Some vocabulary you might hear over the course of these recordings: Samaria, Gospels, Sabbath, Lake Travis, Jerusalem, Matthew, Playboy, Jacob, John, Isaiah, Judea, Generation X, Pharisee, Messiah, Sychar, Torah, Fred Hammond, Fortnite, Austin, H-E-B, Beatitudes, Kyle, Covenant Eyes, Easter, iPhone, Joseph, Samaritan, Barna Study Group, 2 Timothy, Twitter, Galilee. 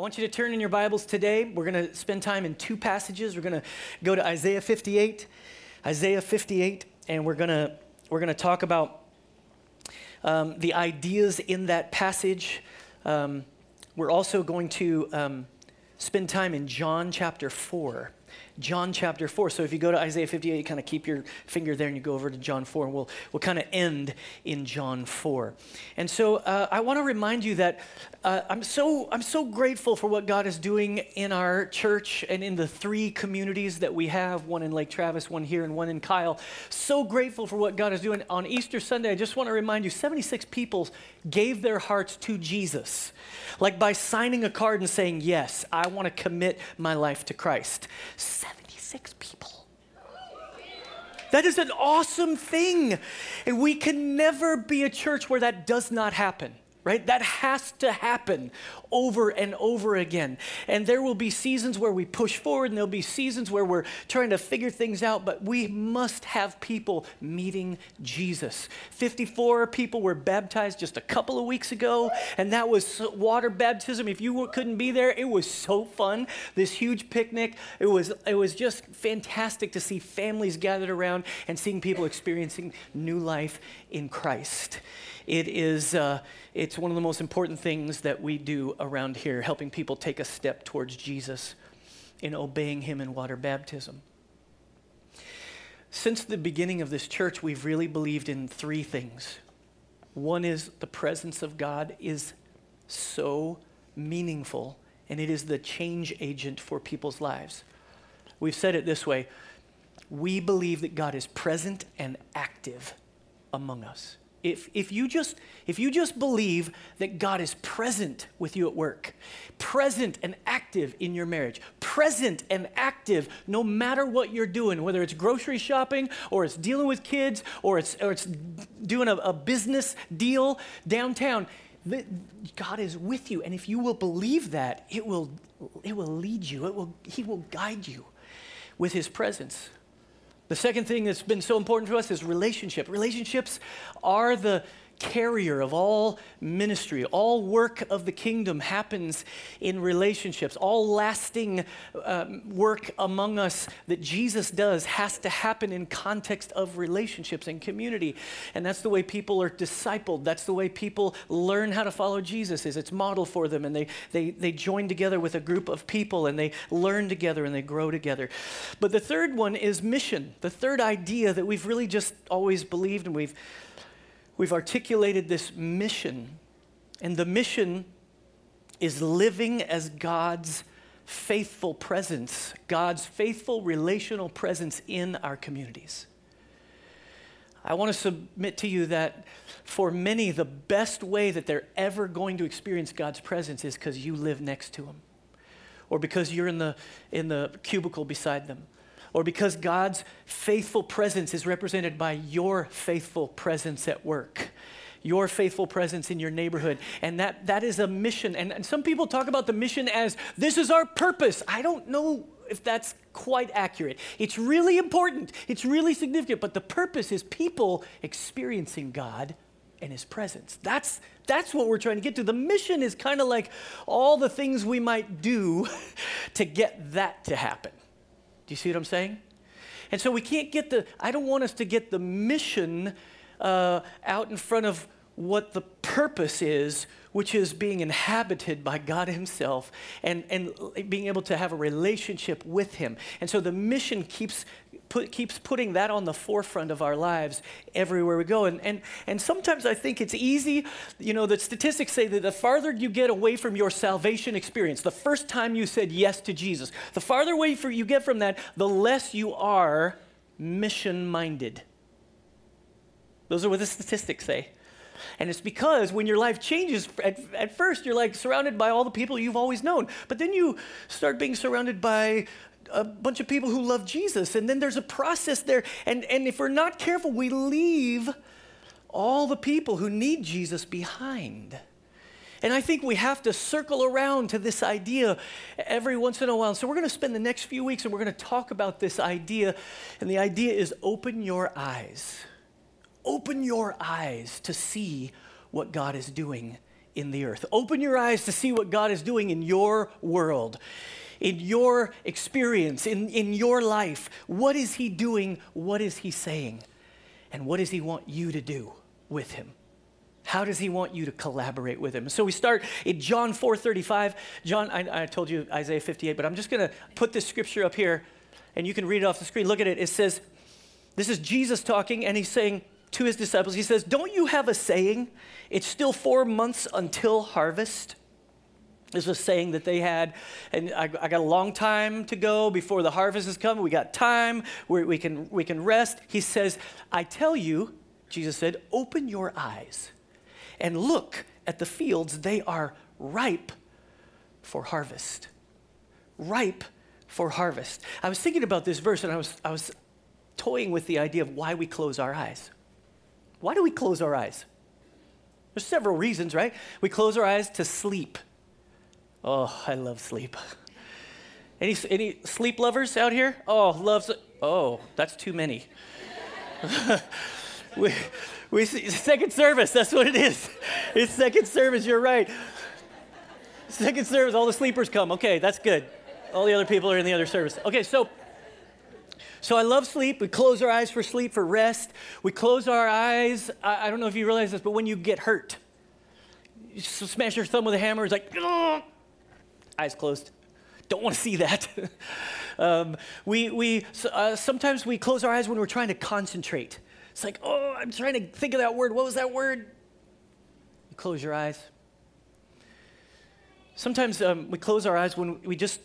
I want you to turn in your Bibles today. We're going to spend time in two passages. We're going to go to Isaiah 58, and we're going to talk about the ideas in that passage. We're also going to spend time in John chapter 4. John chapter 4. So if you go to Isaiah 58, you kind of keep your finger there and you go over to John 4, and we'll kind of end in John 4. And so I want to remind you that I'm so grateful for what God is doing in our church and in the three communities that we have, one in Lake Travis, one here, and one in Kyle. So grateful for what God is doing. On Easter Sunday, I just want to remind you, 76 people gave their hearts to Jesus, like by signing a card and saying, yes, I want to commit my life to Christ. 76 people. That is an awesome thing. And we can never be a church where that does not happen, right? That has to happen over and over again. And there will be seasons where we push forward, and there'll be seasons where we're trying to figure things out, but we must have people meeting Jesus. 54 people were baptized just a couple of weeks ago, and that was water baptism. If you couldn't be there, it was so fun. This huge picnic, it was just fantastic to see families gathered around and seeing people experiencing new life in Christ. It is it's one of the most important things that we do around here, helping people take a step towards Jesus in obeying him in water baptism. Since the beginning of this church, we've really believed in three things. One is the presence of God is so meaningful, and it is the change agent for people's lives. We've said it this way: we believe that God is present and active among us. If you just believe that God is present with you at work, present and active in your marriage, present and active no matter what you're doing, whether it's grocery shopping or it's dealing with kids or it's doing a business deal downtown, God is with you. And if you will believe that, it will lead you. He will guide you with his presence. The second thing that's been so important to us is relationship. Relationships are the carrier of all ministry. All work of the kingdom happens in relationships. All lasting work among us that Jesus does has to happen in context of relationships and community. And that's the way people are discipled. That's the way people learn how to follow Jesus, is it's model for them, and they join together with a group of people, and they learn together, and they grow together. But the third one is mission. The third idea that we've really just always believed, and we've articulated this mission, and the mission is living as God's faithful presence, God's faithful relational presence in our communities. I want to submit to you that for many, the best way that they're ever going to experience God's presence is because you live next to him, or because you're in the cubicle beside them, or because God's faithful presence is represented by your faithful presence at work, your faithful presence in your neighborhood. And that is a mission. And some people talk about the mission as, this is our purpose. I don't know if that's quite accurate. It's really important. It's really significant. But the purpose is people experiencing God and his presence. That's what we're trying to get to. The mission is kind of like all the things we might do to get that to happen. Do you see what I'm saying? And so we can't get I don't want us to get the mission out in front of what the purpose is, which is being inhabited by God himself and being able to have a relationship with him. And so the mission keeps putting that on the forefront of our lives everywhere we go. And sometimes I think it's easy, the statistics say that the farther you get away from your salvation experience, the first time you said yes to Jesus, the farther away you get from that, the less you are mission-minded. Those are what the statistics say. And it's because when your life changes, at first you're like surrounded by all the people you've always known, but then you start being surrounded by a bunch of people who love Jesus, and then there's a process there, and if we're not careful, we leave all the people who need Jesus behind. And I think we have to circle around to this idea every once in a while. So we're going to spend the next few weeks, and we're going to talk about this idea, and the idea is open your eyes. Open your eyes to see what God is doing in the earth. Open your eyes to see what God is doing in your world, in your experience, in your life. What is he doing? What is he saying? And what does he want you to do with him? How does he want you to collaborate with him? So we start in John 4:35. John, I told you Isaiah 58, but I'm just going to put this scripture up here, and you can read it off the screen. Look at it. It says, this is Jesus talking, and he's saying to his disciples, he says, don't you have a saying? It's still 4 months until harvest. This was a saying that they had, and I got a long time to go before the harvest is coming. We got time. We can rest. He says, I tell you, Jesus said, open your eyes and look at the fields. They are ripe for harvest. Ripe for harvest. I was thinking about this verse, and I was toying with the idea of why we close our eyes. Why do we close our eyes? There's several reasons, right? We close our eyes to sleep. Oh, I love sleep. Any sleep lovers out here? Oh, loves. Oh, that's too many. we second service. That's what it is. It's second service. You're right. Second service. All the sleepers come. Okay, that's good. All the other people are in the other service. Okay, so I love sleep. We close our eyes for sleep, for rest. We close our eyes. I don't know if you realize this, but when you get hurt, you smash your thumb with a hammer. It's like, ugh! Eyes closed. Don't want to see that. Sometimes we close our eyes when we're trying to concentrate. It's like, oh, I'm trying to think of that word. What was that word? You close your eyes. Sometimes we close our eyes when we just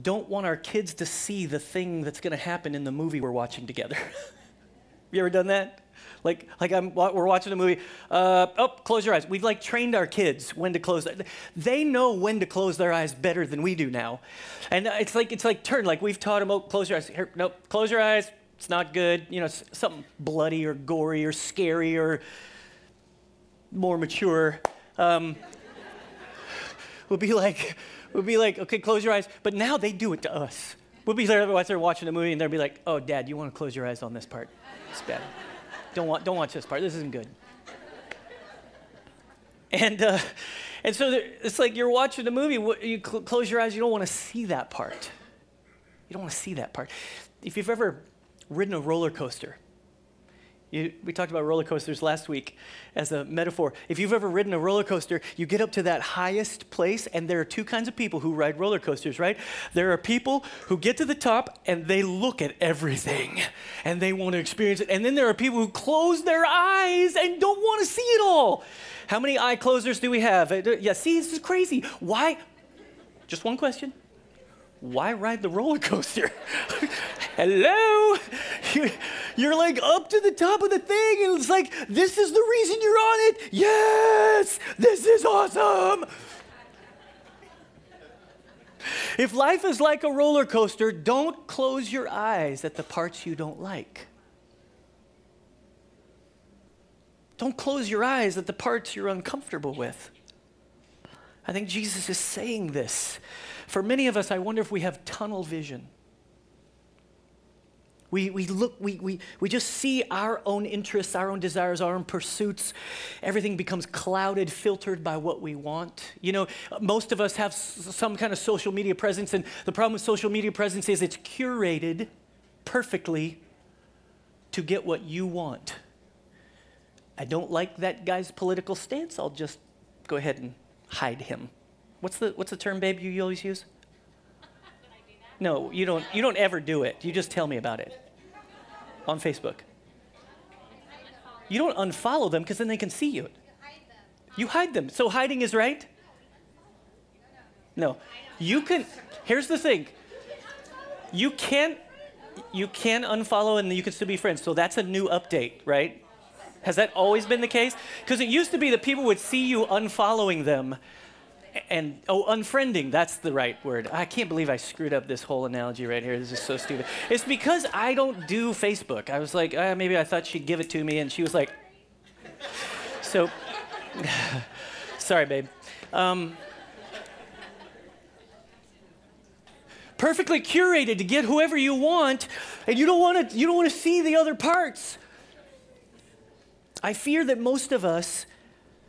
don't want our kids to see the thing that's going to happen in the movie we're watching together. You ever done that? We're watching a movie. Close your eyes. We've trained our kids when to close. They know when to close their eyes better than we do now. And it's like turn. Like we've taught them, oh, close your eyes. Here, nope, close your eyes. It's not good. You know, it's something bloody or gory or scary or more mature. We'll be like, okay, close your eyes. But now they do it to us. We'll be there watching the movie, and they'll be like, oh, Dad, you want to close your eyes on this part? It's bad. Don't watch this part. This isn't good. And so it's like you're watching the movie. You close your eyes. You don't want to see that part. You don't want to see that part. If you've ever ridden a roller coaster, we talked about roller coasters last week as a metaphor. If you've ever ridden a roller coaster, you get up to that highest place, and there are two kinds of people who ride roller coasters, right? There are people who get to the top, and they look at everything, and they want to experience it. And then there are people who close their eyes and don't want to see it all. How many eye closers do we have? Yeah, see, this is crazy. Why? Just one question. Why ride the roller coaster? Hello? You're up to the top of the thing, and it's like, this is the reason you're on it. Yes, this is awesome. If life is like a roller coaster, don't close your eyes at the parts you don't like. Don't close your eyes at the parts you're uncomfortable with. I think Jesus is saying this. For many of us, I wonder if we have tunnel vision. We just see our own interests, our own desires, our own pursuits. Everything becomes clouded, filtered by what we want. You know, most of us have some kind of social media presence, and the problem with social media presence is it's curated perfectly to get what you want. I don't like that guy's political stance. I'll just go ahead and hide him. What's the term, babe, you always use? No, you don't ever do it. You just tell me about it on Facebook. You don't unfollow them because then they can see you. You hide them. So hiding is right? No. Here's the thing. You can unfollow and you can still be friends. So that's a new update, right? Has that always been the case? Because it used to be that people would see you unfollowing them. And, unfriending, that's the right word. I can't believe I screwed up this whole analogy right here. This is so stupid. It's because I don't do Facebook. I was like, maybe I thought she'd give it to me, and she was like, so, sorry, babe. Perfectly curated to get whoever you want, and you don't want to see the other parts. I fear that most of us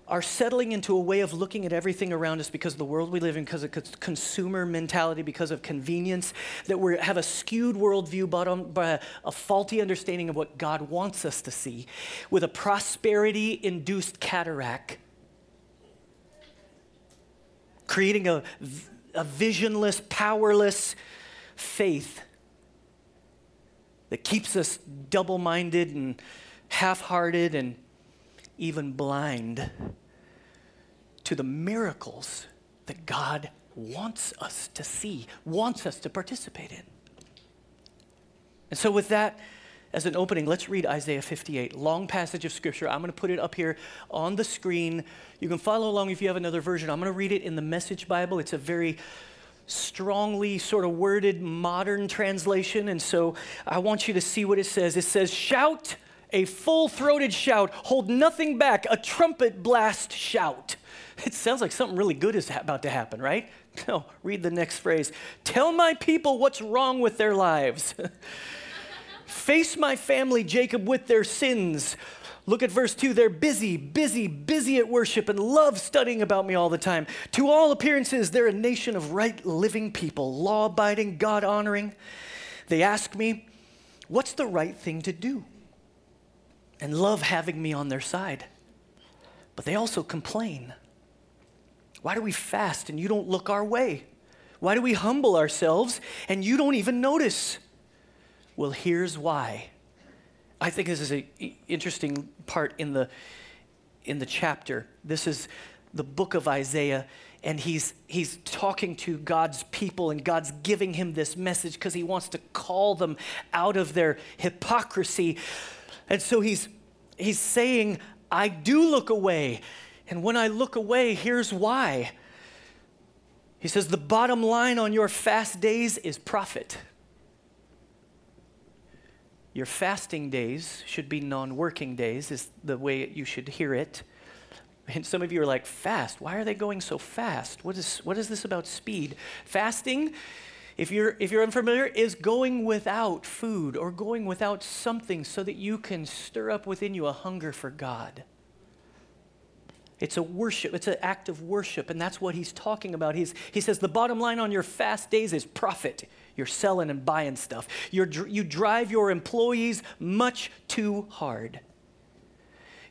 are settling into a way of looking at everything around us because of the world we live in, because of consumer mentality, because of convenience, that we have a skewed worldview by a faulty understanding of what God wants us to see, with a prosperity-induced cataract, creating a visionless, powerless faith that keeps us double-minded and half-hearted and even blind to the miracles that God wants us to see, wants us to participate in. And so with that as an opening, let's read Isaiah 58, long passage of Scripture. I'm going to put it up here on the screen. You can follow along if you have another version. I'm going to read it in the Message Bible. It's a very strongly sort of worded modern translation, and so I want you to see what it says. It says, shout a full-throated shout, hold nothing back, a trumpet blast shout. It sounds like something really good is about to happen, right? No, read the next phrase. Tell my people what's wrong with their lives. Face my family, Jacob, with their sins. Look at verse 2. They're busy, busy, busy at worship and love studying about me all the time. To all appearances, they're a nation of right living people, law-abiding, God-honoring. They ask me, what's the right thing to do? And love having me on their side. But they also complain. Why do we fast and you don't look our way? Why do we humble ourselves and you don't even notice? Well, here's why. I think this is an interesting part in the chapter. This is the book of Isaiah, and he's talking to God's people, and God's giving him this message because he wants to call them out of their hypocrisy. And so he's saying, I do look away. And when I look away, here's why. He says, the bottom line on your fast days is profit. Your fasting days should be non-working days is the way you should hear it. And some of you are like, fast? Why are they going so fast? What is this about speed? Fasting, if you're unfamiliar, is going without food or going without something so that you can stir up within you a hunger for God. It's a worship. It's an act of worship, and that's what he's talking about. He says the bottom line on your fast days is profit. You're selling and buying stuff. You drive your employees much too hard.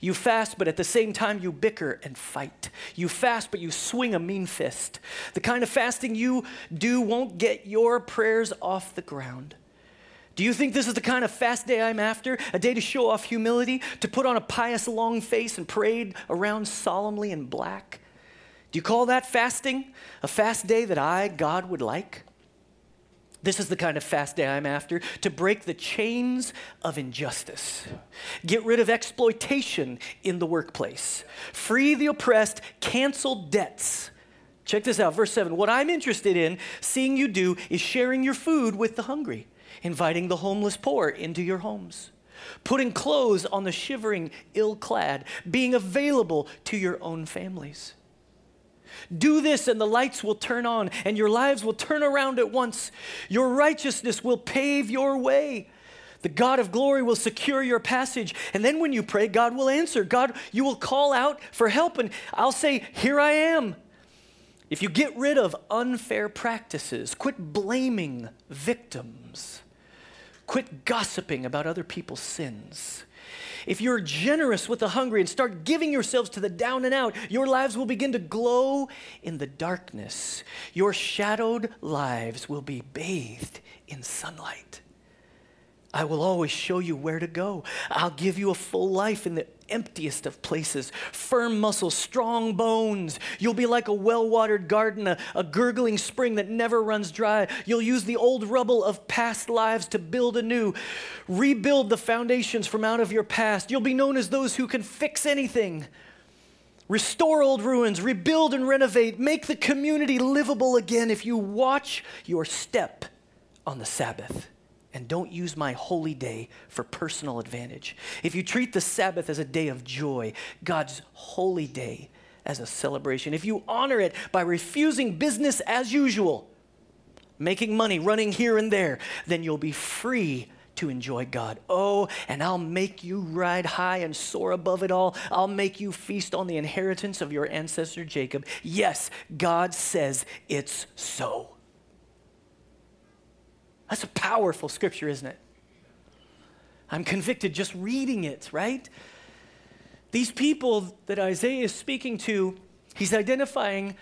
You fast, but at the same time, you bicker and fight. You fast, but you swing a mean fist. The kind of fasting you do won't get your prayers off the ground. Do you think this is the kind of fast day I'm after? A day to show off humility, to put on a pious long face and parade around solemnly in black? Do you call that fasting? A fast day that I, God, would like? This is the kind of fast day I'm after, to break the chains of injustice, get rid of exploitation in the workplace, free the oppressed, cancel debts. Check this out, verse 7. What I'm interested in seeing you do is sharing your food with the hungry, inviting the homeless poor into your homes, putting clothes on the shivering, ill-clad, being available to your own families. Do this and the lights will turn on and your lives will turn around at once. Your righteousness will pave your way. The God of glory will secure your passage. And then when you pray, God will answer. God, you will call out for help and I'll say, here I am. If you get rid of unfair practices, quit blaming victims, quit gossiping about other people's sins. If you're generous with the hungry and start giving yourselves to the down and out, your lives will begin to glow in the darkness. Your shadowed lives will be bathed in sunlight. I will always show you where to go. I'll give you a full life in the emptiest of places, firm muscles, strong bones. You'll be like a well-watered garden, a gurgling spring that never runs dry. You'll use the old rubble of past lives to build anew. Rebuild the foundations from out of your past. You'll be known as those who can fix anything. Restore old ruins, rebuild and renovate. Make the community livable again if you watch your step on the Sabbath. And don't use my holy day for personal advantage. If you treat the Sabbath as a day of joy, God's holy day as a celebration, if you honor it by refusing business as usual, making money, running here and there, then you'll be free to enjoy God. Oh, and I'll make you ride high and soar above it all. I'll make you feast on the inheritance of your ancestor Jacob. Yes, God says it's so. That's a powerful scripture, isn't it? I'm convicted just reading it, right? These people that Isaiah is speaking to, he's identifying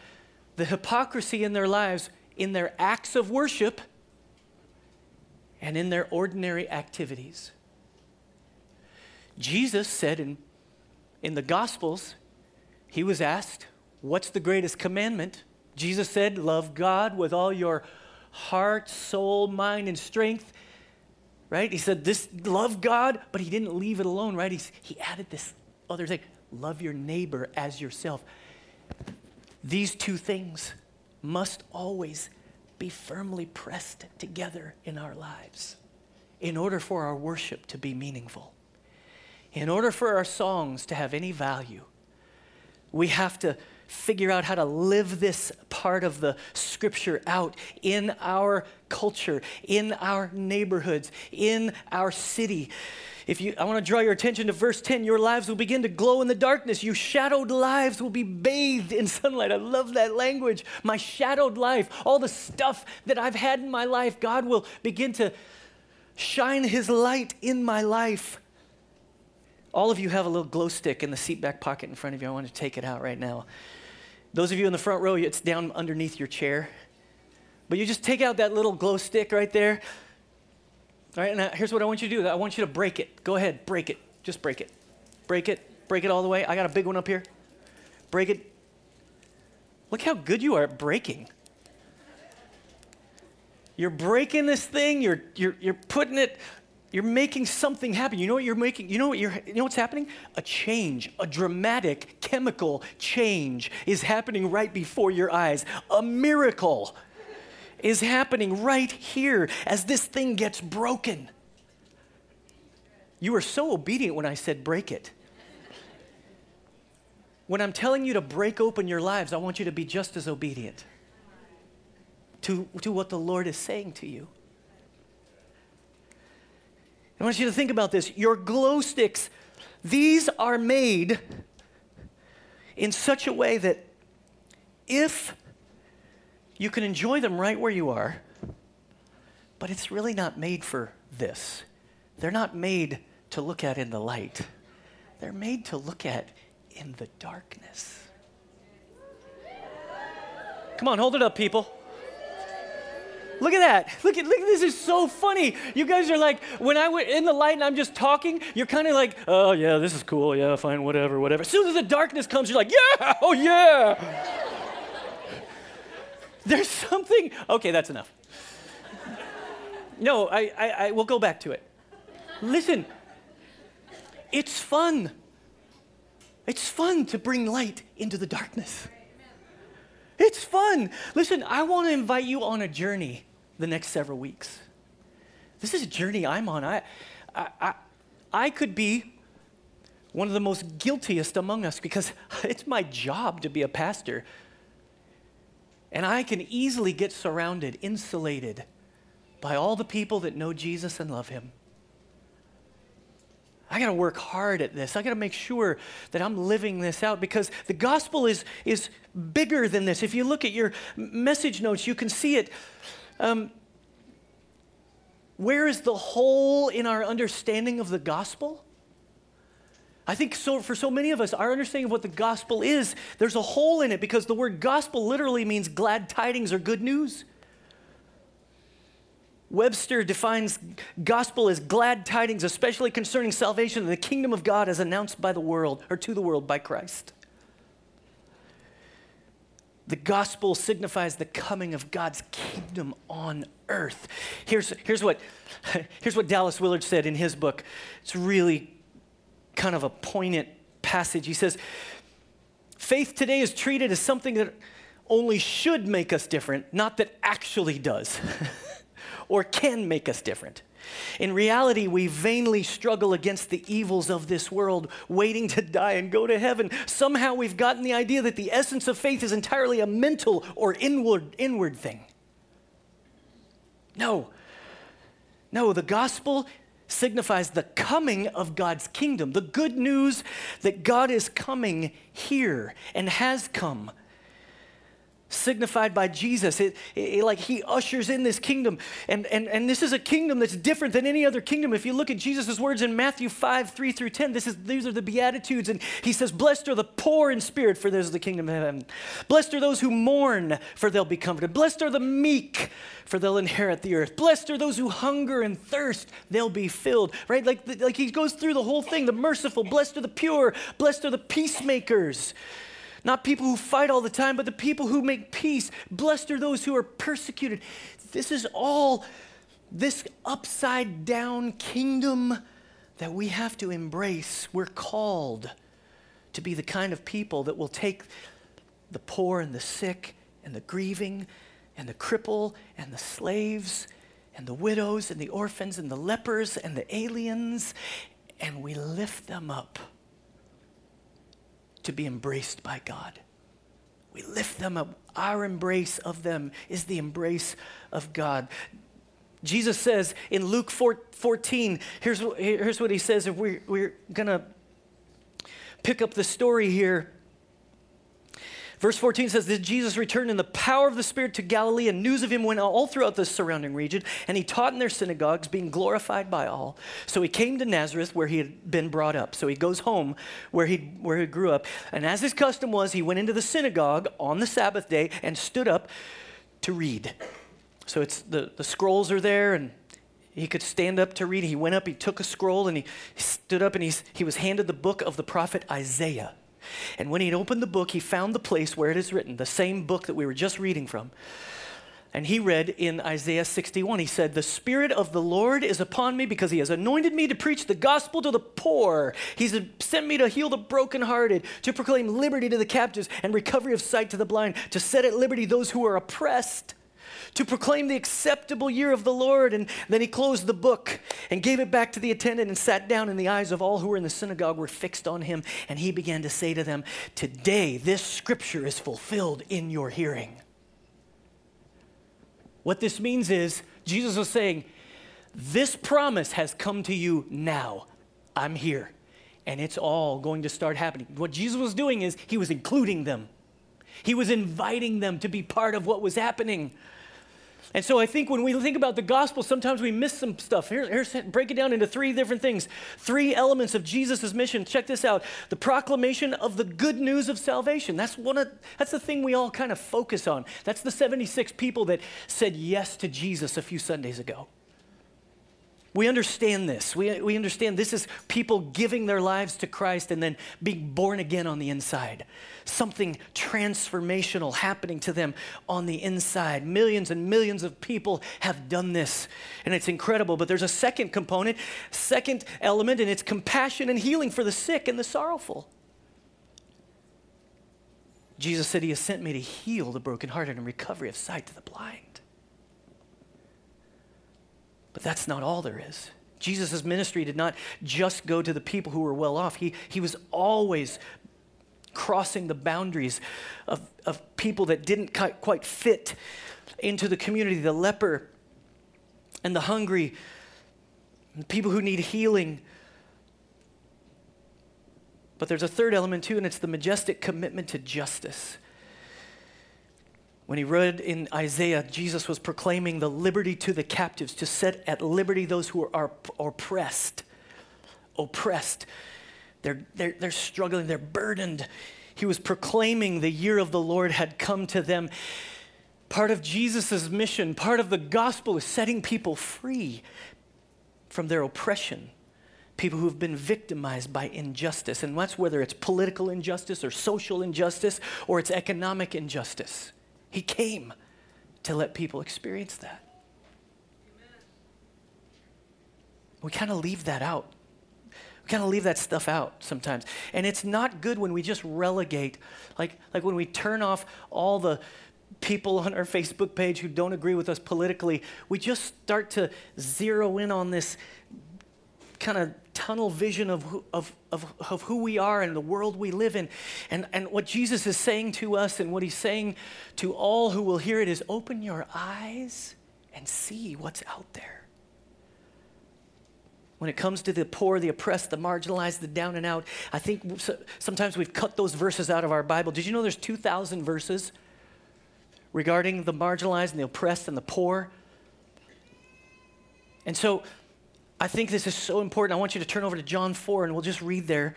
the hypocrisy in their lives, in their acts of worship, and in their ordinary activities. Jesus said in the Gospels, he was asked, what's the greatest commandment? Jesus said, love God with all your heart, soul, mind, and strength, right? He said this, love God, but he didn't leave it alone, right? He added this other thing, love your neighbor as yourself. These two things must always be firmly pressed together in our lives in order for our worship to be meaningful. In order for our songs to have any value, we have to figure out how to live this part of the scripture out in our culture, in our neighborhoods, in our city. I want to draw your attention to verse 10. Your lives will begin to glow in the darkness. You shadowed lives will be bathed in sunlight. I love that language. My shadowed life, all the stuff that I've had in my life, God will begin to shine his light in my life. All of you have a little glow stick in the seat back pocket in front of you. I want to take it out right now. Those of you in the front row, it's down underneath your chair. But you just take out that little glow stick right there. All right, now here's what I want you to do. I want you to break it. Go ahead, break it. Just break it. Break it. Break it all the way. I got a big one up here. Break it. Look how good you are at breaking. You're breaking this thing. You're putting it... You're making something happen. You know what you're making? You know what's happening? A change, a dramatic chemical change is happening right before your eyes. A miracle is happening right here as this thing gets broken. You were so obedient when I said break it. When I'm telling you to break open your lives, I want you to be just as obedient to what the Lord is saying to you. I want you to think about this. Your glow sticks, these are made in such a way that if you can enjoy them right where you are, but it's really not made for this. They're not made to look at in the light. They're made to look at in the darkness. Come on, hold it up, people. Look at that. Look at this is so funny. You guys are like, when I went in the light and I'm just talking, you're kind of like, oh yeah, this is cool. Yeah, fine, whatever. As soon as the darkness comes, you're like, yeah, oh yeah. There's something. Okay, that's enough. No, I will go back to it. Listen, it's fun. It's fun to bring light into the darkness. It's fun. Listen, I want to invite you on a journey the next several weeks. This is a journey I'm on. I could be one of the most guiltiest among us because it's my job to be a pastor. And I can easily get surrounded, insulated by all the people that know Jesus and love him. I got to work hard at this. I got to make sure that I'm living this out because the gospel is bigger than this. If you look at your message notes, you can see it. Where is the hole in our understanding of the gospel? I think so. For so many of us, our understanding of what the gospel is, there's a hole in it because the word gospel literally means glad tidings or good news. Webster defines gospel as glad tidings, especially concerning salvation and the kingdom of God as announced by the world, or to the world by Christ. The gospel signifies the coming of God's kingdom on earth. Here's what Dallas Willard said in his book. It's really kind of a poignant passage. He says, faith today is treated as something that only should make us different, not that actually does. Or can make us different. In reality, we vainly struggle against the evils of this world, waiting to die and go to heaven. Somehow we've gotten the idea that the essence of faith is entirely a mental or inward thing. No, the gospel signifies the coming of God's kingdom, the good news that God is coming here and has come, signified by Jesus. Like he ushers in this kingdom, and this is a kingdom that's different than any other kingdom. If you look at Jesus' words in Matthew 5, 3 through 10, these are the Beatitudes, and he says, blessed are the poor in spirit, for theirs is the kingdom of heaven. Blessed are those who mourn, for they'll be comforted. Blessed are the meek, for they'll inherit the earth. Blessed are those who hunger and thirst, they'll be filled. Right? Like he goes through the whole thing, the merciful, blessed are the pure, blessed are the peacemakers. Not people who fight all the time, but the people who make peace. Blessed are those who are persecuted. This is all this upside down kingdom that we have to embrace. We're called to be the kind of people that will take the poor and the sick and the grieving and the cripple and the slaves and the widows and the orphans and the lepers and the aliens, and we lift them up to be embraced by God. We lift them up. Our embrace of them is the embrace of God. Jesus says in Luke 14, here's what he says. If we're going to pick up the story here. Verse 14 says that Jesus returned in the power of the Spirit to Galilee, and news of him went all throughout the surrounding region, and he taught in their synagogues, being glorified by all. So he came to Nazareth, where he had been brought up. So he goes home where he grew up. And as his custom was, he went into the synagogue on the Sabbath day and stood up to read. So it's the scrolls are there, and he could stand up to read. He went up, he took a scroll, and he stood up, and he was handed the book of the prophet Isaiah. And when he had opened the book, he found the place where it is written, the same book that we were just reading from. And he read in Isaiah 61, he said, the Spirit of the Lord is upon me because he has anointed me to preach the gospel to the poor. He's sent me to heal the brokenhearted, to proclaim liberty to the captives and recovery of sight to the blind, to set at liberty those who are oppressed, to proclaim the acceptable year of the Lord. And then he closed the book and gave it back to the attendant and sat down, and the eyes of all who were in the synagogue were fixed on him. And he began to say to them, today this scripture is fulfilled in your hearing. What this means is Jesus was saying, this promise has come to you now. I'm here. And it's all going to start happening. What Jesus was doing is he was including them. He was inviting them to be part of what was happening. And so I think when we think about the gospel, sometimes we miss some stuff. Here's break it down into three different things. Three elements of Jesus' mission. Check this out. The proclamation of the good news of salvation. That's the thing we all kind of focus on. That's the 76 people that said yes to Jesus a few Sundays ago. We understand this. We understand this is people giving their lives to Christ and then being born again on the inside. Something transformational happening to them on the inside. Millions and millions of people have done this, and it's incredible. But there's a second component, second element, and it's compassion and healing for the sick and the sorrowful. Jesus said he has sent me to heal the brokenhearted and recovery of sight to the blind. But that's not all there is. Jesus' ministry did not just go to the people who were well off. He was always crossing the boundaries of people that didn't quite fit into the community, the leper and the hungry, and the people who need healing. But there's a third element too, and it's the majestic commitment to justice. When he read in Isaiah, Jesus was proclaiming the liberty to the captives, to set at liberty those who are oppressed. They're struggling, they're burdened. He was proclaiming the year of the Lord had come to them. Part of Jesus' mission, part of the gospel is setting people free from their oppression. People who have been victimized by injustice, and that's whether it's political injustice or social injustice or it's economic injustice. He came to let people experience that. Amen. We kind of leave that out. We kind of leave that stuff out sometimes. And it's not good when we just relegate, like when we turn off all the people on our Facebook page who don't agree with us politically, we just start to zero in on this kind of tunnel vision of who we are and the world we live in. And what Jesus is saying to us and what he's saying to all who will hear it is, open your eyes and see what's out there. When it comes to the poor, the oppressed, the marginalized, the down and out, I think sometimes we've cut those verses out of our Bible. Did you know there's 2,000 verses regarding the marginalized and the oppressed and the poor? And so I think this is so important. I want you to turn over to John 4, and we'll just read there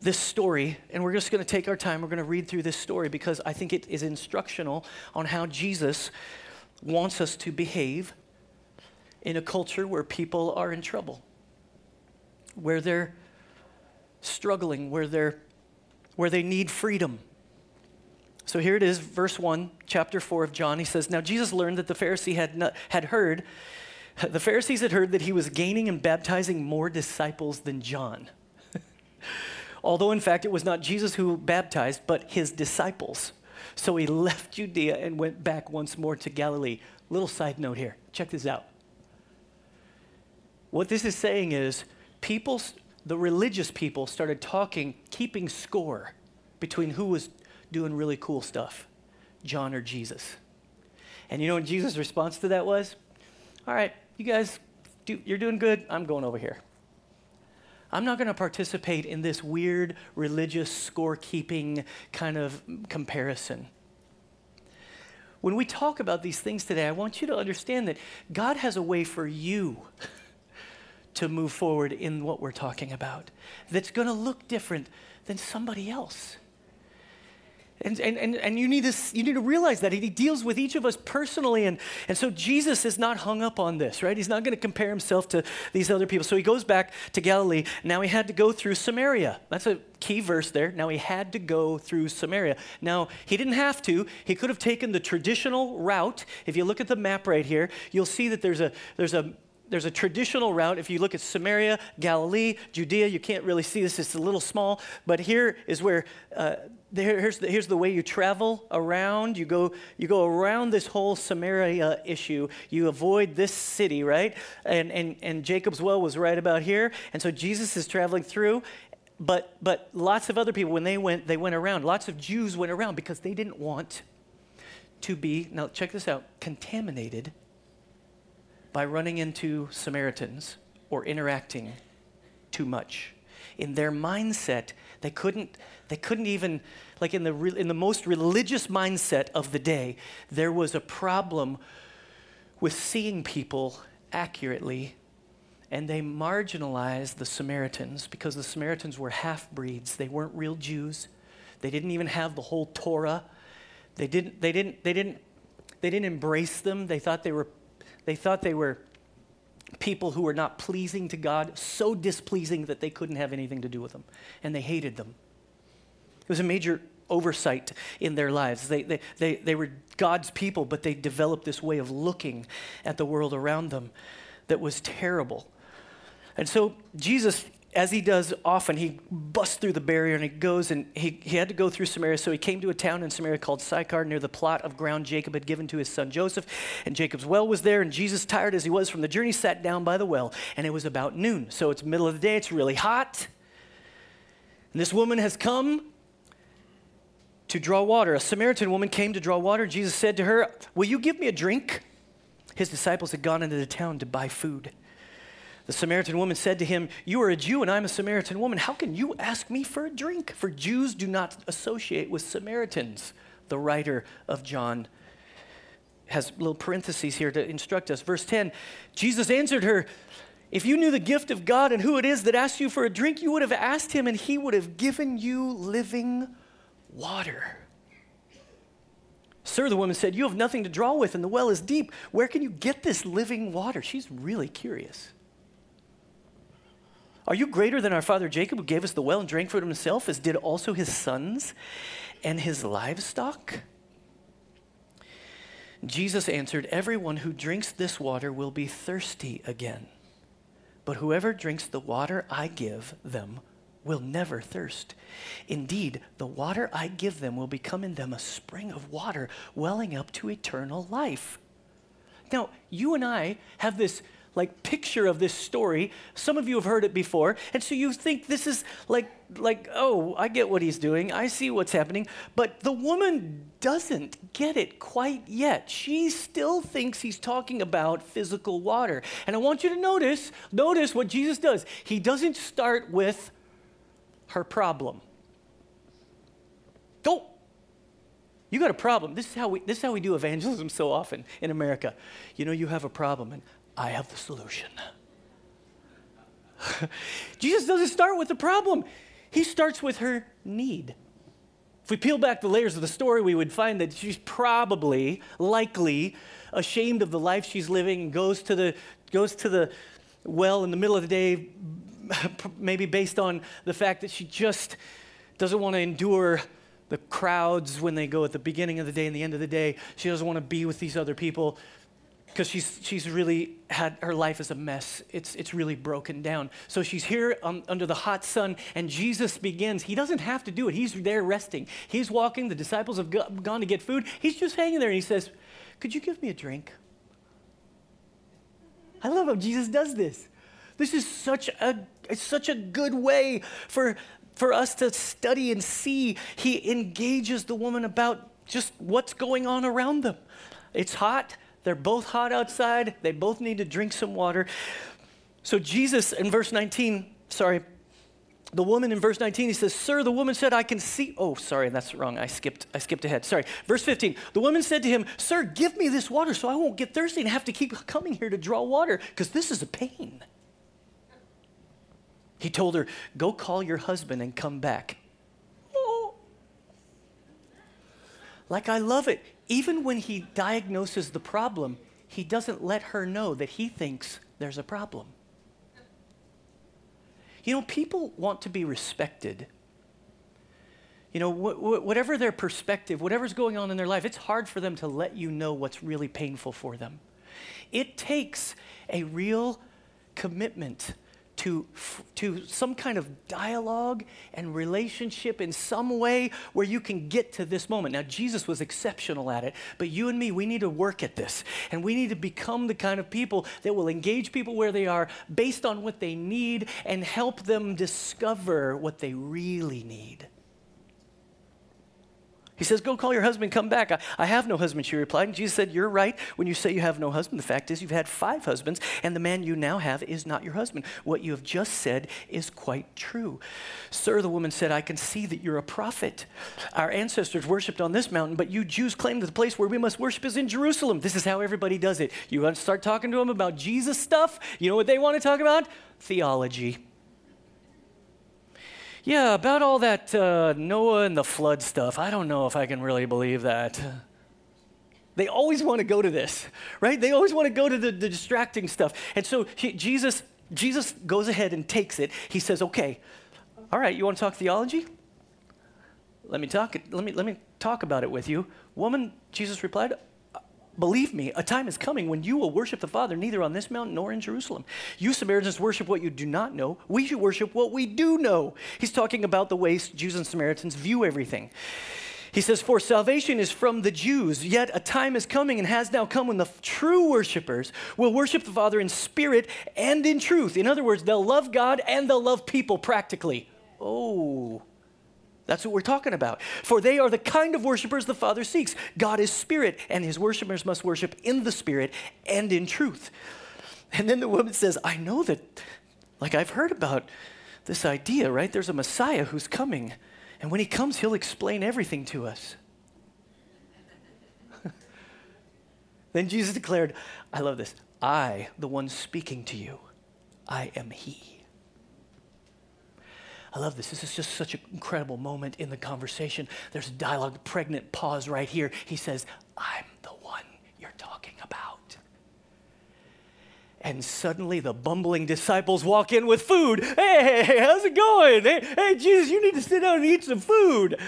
this story. And we're just going to take our time. We're going to read through this story because I think it is instructional on how Jesus wants us to behave in a culture where people are in trouble, where they're struggling, where they need freedom. So here it is, verse 1, chapter 4 of John. He says, "Now Jesus learned that the Pharisees had heard that he was gaining and baptizing more disciples than John. Although, in fact, it was not Jesus who baptized, but his disciples. So he left Judea and went back once more to Galilee." Little side note here. Check this out. What this is saying is, the religious people started keeping score between who was doing really cool stuff, John or Jesus. And you know what Jesus' response to that was? "All right, you guys, you're doing good. I'm going over here. I'm not going to participate in this weird religious scorekeeping kind of comparison." When we talk about these things today, I want you to understand that God has a way for you to move forward in what we're talking about that's going to look different than somebody else. And you need to realize that he deals with each of us personally. And so Jesus is not hung up on this, right? He's not going to compare himself to these other people. So he goes back to Galilee. Now he had to go through Samaria. That's a key verse there. Now he had to go through Samaria. Now he didn't have to. He could have taken the traditional route. If you look at the map right here, you'll see that there's a traditional route. If you look at Samaria, Galilee, Judea, you can't really see this. It's a little small. But here is where, here's the way you travel around. You go around this whole Samaria issue. You avoid this city, right? And Jacob's well was right about here. And so Jesus is traveling through. But lots of other people, when they went around. Lots of Jews went around because they didn't want to be, now check this out, contaminated by running into Samaritans or interacting too much. In their mindset, they couldn't even, like in the most religious mindset of the day, there was a problem with seeing people accurately, and they marginalized the Samaritans because the Samaritans were half-breeds. They weren't real Jews. They didn't even have the whole Torah. They didn't embrace them. They thought they were people who were not pleasing to God, so displeasing that they couldn't have anything to do with them, and they hated them. It was a major oversight in their lives. They were God's people, but they developed this way of looking at the world around them that was terrible. And so Jesus, as he does often, he busts through the barrier and he goes, and he had to go through Samaria. So he came to a town in Samaria called Sychar, near the plot of ground Jacob had given to his son Joseph. And Jacob's well was there. And Jesus, tired as he was from the journey, sat down by the well. And it was about noon. So it's middle of the day. It's really hot. And this woman has come to draw water. A Samaritan woman came to draw water. Jesus said to her, "Will you give me a drink?" His disciples had gone into the town to buy food. The Samaritan woman said to him, "You are a Jew and I'm a Samaritan woman. How can you ask me for a drink? For Jews do not associate with Samaritans." The writer of John has little parentheses here to instruct us. Verse 10, Jesus answered her, "If you knew the gift of God and who it is that asks you for a drink, you would have asked him and he would have given you living water." "Sir," the woman said, "you have nothing to draw with and the well is deep. Where can you get this living water?" She's really curious. "Are you greater than our father Jacob, who gave us the well and drank for himself, as did also his sons and his livestock?" Jesus answered, "Everyone who drinks this water will be thirsty again. But whoever drinks the water I give them will never thirst. Indeed, the water I give them will become in them a spring of water welling up to eternal life." Now, you and I have this like picture of this story. Some of you have heard it before, and so you think this is like, oh, I get what he's doing. I see what's happening. But the woman doesn't get it quite yet. She still thinks he's talking about physical water. And I want you to notice what Jesus does. He doesn't start with her problem. Don't. You got a problem. This is how we do evangelism so often in America. You know, you have a problem, and I have the solution. Jesus doesn't start with the problem. He starts with her need. If we peel back the layers of the story, we would find that she's likely ashamed of the life she's living and goes to the well in the middle of the day, maybe based on the fact that she just doesn't want to endure the crowds when they go at the beginning of the day and the end of the day. She doesn't want to be with these other people because she's really had, her life is a mess. It's really broken down. So she's here under the hot sun, and Jesus begins. He doesn't have to do it. He's there resting. He's walking. The disciples have gone to get food. He's just hanging there, and he says, could you give me a drink? I love how Jesus does this. This is such a good way for us to study and see. He engages the woman about just what's going on around them. It's hot. They're both hot outside. They both need to drink some water. So Jesus in verse 19, the woman in verse 19, he says, sir, the woman said, I can see. Oh, sorry, that's wrong. I skipped ahead. Sorry. Verse 15, the woman said to him, sir, give me this water so I won't get thirsty and have to keep coming here to draw water, because this is a pain. He told her, go call your husband and come back. Oh. Like, I love it. Even when he diagnoses the problem, he doesn't let her know that he thinks there's a problem. You know, people want to be respected. You know, whatever their perspective, whatever's going on in their life, it's hard for them to let you know what's really painful for them. It takes a real commitment to some kind of dialogue and relationship in some way where you can get to this moment. Now, Jesus was exceptional at it, but you and me, we need to work at this. And we need to become the kind of people that will engage people where they are based on what they need and help them discover what they really need. He says, go call your husband, come back. I have no husband, she replied. And Jesus said, you're right when you say you have no husband. The fact is, you've had 5 husbands, and the man you now have is not your husband. What you have just said is quite true. Sir, the woman said, I can see that you're a prophet. Our ancestors worshipped on this mountain, but you Jews claim that the place where we must worship is in Jerusalem. This is how everybody does it. You want to start talking to them about Jesus stuff? You know what they want to talk about? Theology. Yeah, about all that Noah and the flood stuff, I don't know if I can really believe that. They always want to go to this, right? They always want to go to the distracting stuff. And so Jesus goes ahead and takes it. He says, okay, all right, you want to talk theology? Let me talk about it with you. Woman, Jesus replied, believe me, a time is coming when you will worship the Father neither on this mountain nor in Jerusalem. You Samaritans worship what you do not know. We should worship what we do know. He's talking about the ways Jews and Samaritans view everything. He says, for salvation is from the Jews, yet a time is coming and has now come when the true worshipers will worship the Father in spirit and in truth. In other words, they'll love God and they'll love people practically. Oh, that's what we're talking about. For they are the kind of worshipers the Father seeks. God is spirit, and his worshipers must worship in the spirit and in truth. And then the woman says, I know that, like, I've heard about this idea, right? There's a Messiah who's coming, and when he comes, he'll explain everything to us. Then Jesus declared, I love this, I, the one speaking to you, I am he. I love this. This is just such an incredible moment in the conversation. There's a dialogue, pregnant pause right here. He says, I'm the one you're talking about. And suddenly the bumbling disciples walk in with food. Hey, how's it going? Hey, Jesus, you need to sit down and eat some food.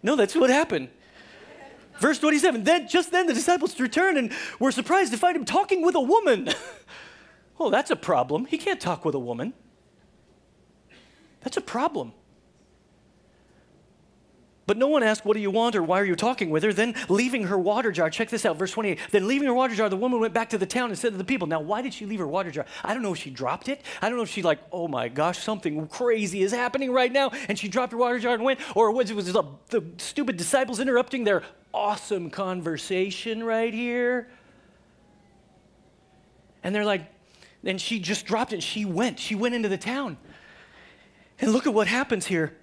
No, that's what happened. Verse 27, then the disciples returned and were surprised to find him talking with a woman. Well, that's a problem. He can't talk with a woman. That's a problem. But no one asked, what do you want, or why are you talking with her? Then leaving her water jar, check this out, verse 28. Then leaving her water jar, the woman went back to the town and said to the people, now why did she leave her water jar? I don't know if she dropped it. I don't know if she like, oh my gosh, something crazy is happening right now. And she dropped her water jar and went, or was it the stupid disciples interrupting their awesome conversation right here? And they're like, and she just dropped it. She went into the town. And look at what happens here.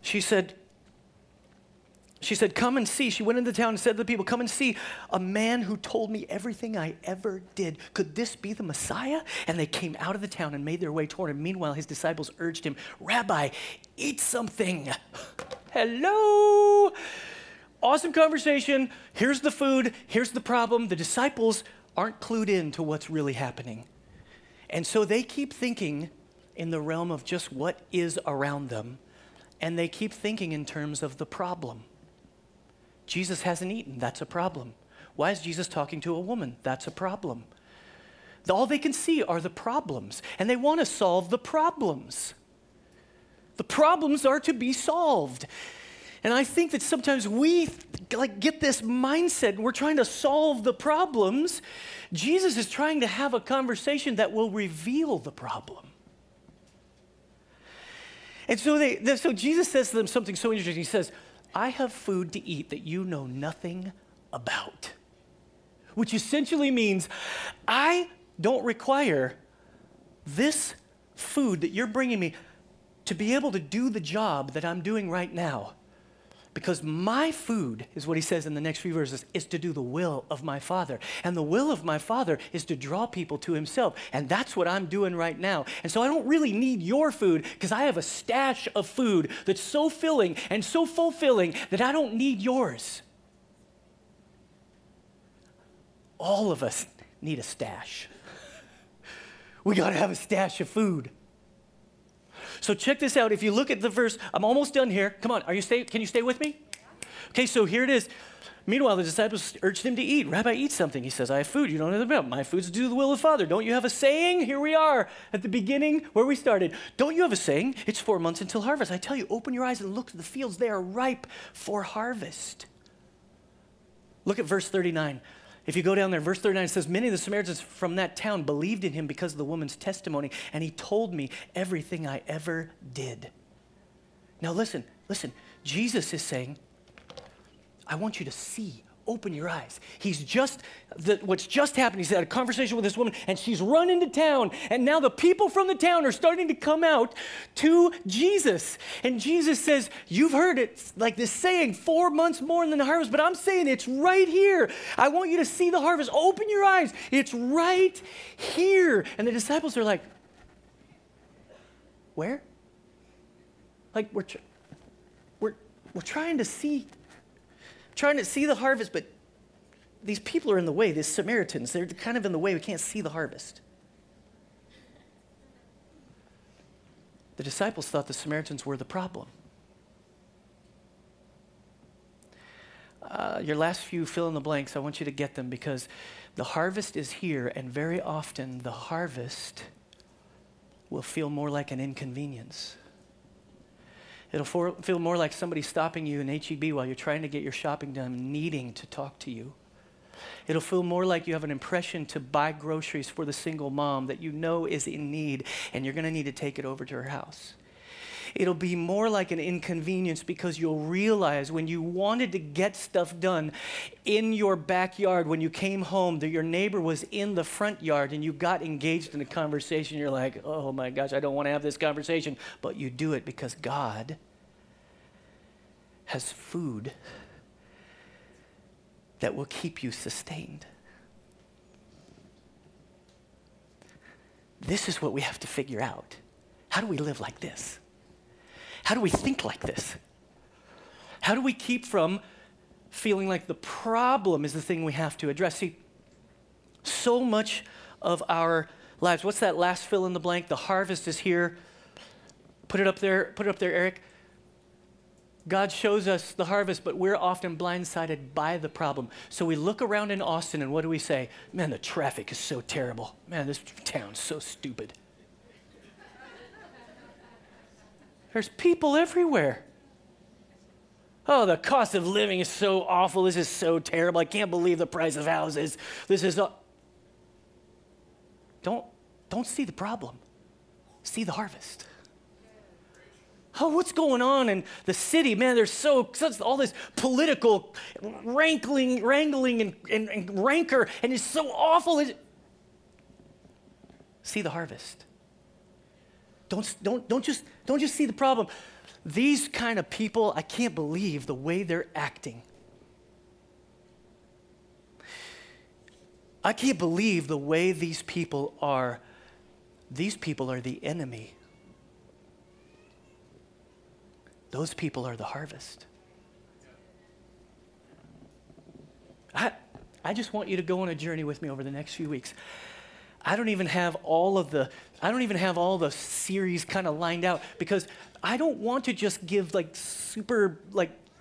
She said, come and see. She went into town and said to the people, come and see a man who told me everything I ever did. Could this be the Messiah? And they came out of the town and made their way toward him. Meanwhile, his disciples urged him, Rabbi, eat something. Hello. Awesome conversation. Here's the food. Here's the problem. The disciples aren't clued in to what's really happening. And so they keep thinking in the realm of just what is around them. And they keep thinking in terms of the problem. Jesus hasn't eaten, that's a problem. Why is Jesus talking to a woman? That's a problem. All they can see are the problems, and they want to solve the problems. The problems are to be solved. And I think that sometimes we get this mindset, and we're trying to solve the problems. Jesus is trying to have a conversation that will reveal the problem. And so so Jesus says to them something so interesting. He says, I have food to eat that you know nothing about, which essentially means I don't require this food that you're bringing me to be able to do the job that I'm doing right now, because my food, is what he says in the next few verses, is to do the will of my Father. And the will of my Father is to draw people to himself. And that's what I'm doing right now. And so I don't really need your food, because I have a stash of food that's so filling and so fulfilling that I don't need yours. All of us need a stash. We got to have a stash of food. So check this out. If you look at the verse, I'm almost done here. Come on, can you stay with me? Okay, so here it is. Meanwhile, the disciples urged him to eat. Rabbi, eat something. He says, I have food you don't know about. My food's to do the will of the Father. Don't you have a saying? Here we are at the beginning where we started. Don't you have a saying? It's 4 months until harvest. I tell you, open your eyes and look to the fields. They are ripe for harvest. Look at verse 39. If you go down there, verse 39 says, many of the Samaritans from that town believed in him because of the woman's testimony, and he told me everything I ever did. Now listen, Jesus is saying, I want you to see, open your eyes. What's just happened, he's had a conversation with this woman, and she's run into town, and now the people from the town are starting to come out to Jesus. And Jesus says, you've heard it, like this saying, 4 months more than the harvest, but I'm saying it's right here. I want you to see the harvest. Open your eyes. It's right here. And the disciples are like, where? Like, we're trying to see the harvest, but these people are in the way, these Samaritans, they're kind of in the way, we can't see the harvest. The disciples thought the Samaritans were the problem. Your last few fill in the blanks, I want you to get them, because the harvest is here, and very often the harvest will feel more like an inconvenience. It'll feel more like somebody stopping you in H-E-B while you're trying to get your shopping done, needing to talk to you. It'll feel more like you have an impression to buy groceries for the single mom that you know is in need, and you're going to need to take it over to her house. It'll be more like an inconvenience because you'll realize when you wanted to get stuff done in your backyard, when you came home, that your neighbor was in the front yard and you got engaged in a conversation. You're like, oh my gosh, I don't want to have this conversation. But you do it because God has food that will keep you sustained. This is what we have to figure out. How do we live like this? How do we think like this? How do we keep from feeling like the problem is the thing we have to address? See, so much of our lives, what's that last fill in the blank? The harvest is here. Put it up there, Eric. God shows us the harvest, but we're often blindsided by the problem. So we look around in Austin, and what do we say? Man, the traffic is so terrible. Man, this town's so stupid. There's people everywhere. Oh, the cost of living is so awful. This is so terrible. I can't believe the price of houses. This is... Don't see the problem. See the harvest. Oh, what's going on in the city? Man, there's such all this political wrangling and rancor, and it's so awful. See the harvest. Don't just see the problem. These kind of people, I can't believe the way they're acting. I can't believe the way these people are. These people are the enemy. Those people are the harvest. I just want you to go on a journey with me over the next few weeks. I don't even have all the series kind of lined out because I don't want to just give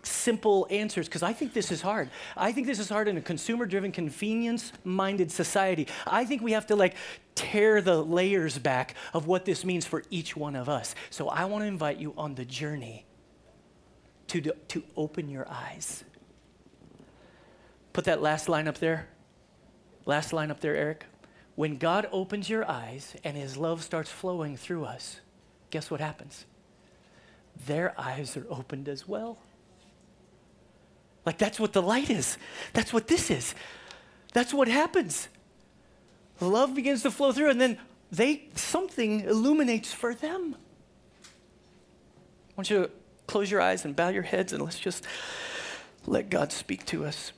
simple answers because I think this is hard. I think this is hard in a consumer-driven, convenience-minded society. I think we have to tear the layers back of what this means for each one of us. So I want to invite you on the journey to open your eyes. Put that last line up there. Last line up there, Eric. When God opens your eyes and his love starts flowing through us, guess what happens? Their eyes are opened as well. That's what the light is. That's what this is. That's what happens. Love begins to flow through, and then something illuminates for them. I want you to close your eyes and bow your heads, and let's just let God speak to us.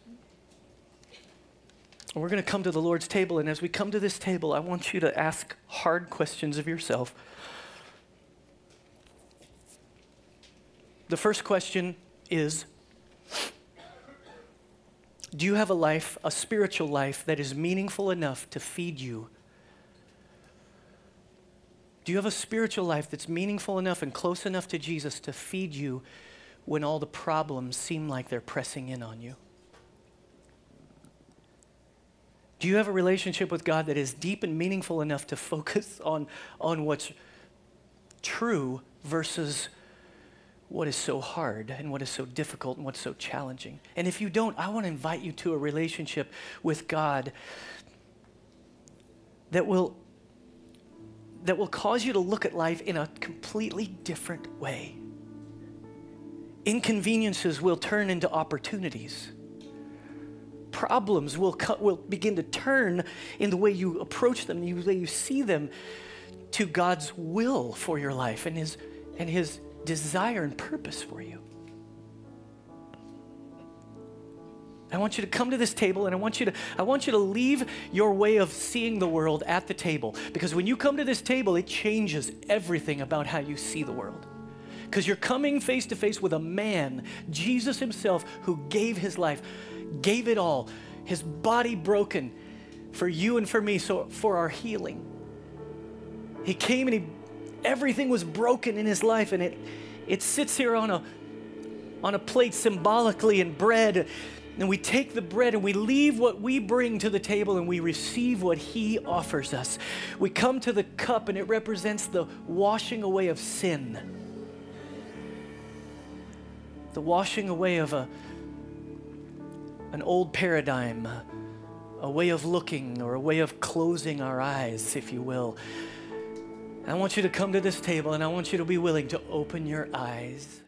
And we're going to come to the Lord's table, and as we come to this table, I want you to ask hard questions of yourself. The first question is, do you have a spiritual life that is meaningful enough to feed you? Do you have a spiritual life that's meaningful enough and close enough to Jesus to feed you when all the problems seem like they're pressing in on you? Do you have a relationship with God that is deep and meaningful enough to focus on what's true versus what is so hard and what is so difficult and what's so challenging? And if you don't, I want to invite you to a relationship with God that will cause you to look at life in a completely different way. Inconveniences will turn into opportunities. Problems will begin to turn in the way you approach them, the way you see them, to God's will for your life and his desire and purpose for you. I want you to come to this table, and I want you to leave your way of seeing the world at the table, because when you come to this table, it changes everything about how you see the world, because you're coming face to face with a man, Jesus himself, who gave his life, gave it all, his body broken for you and for me, so for our healing. He came and everything was broken in his life, and it sits here on a plate symbolically in bread, and we take the bread and we leave what we bring to the table and we receive what he offers us. We come to the cup, and it represents the washing away of sin, the washing away of an old paradigm, a way of looking or a way of closing our eyes, if you will. I want you to come to this table, and I want you to be willing to open your eyes.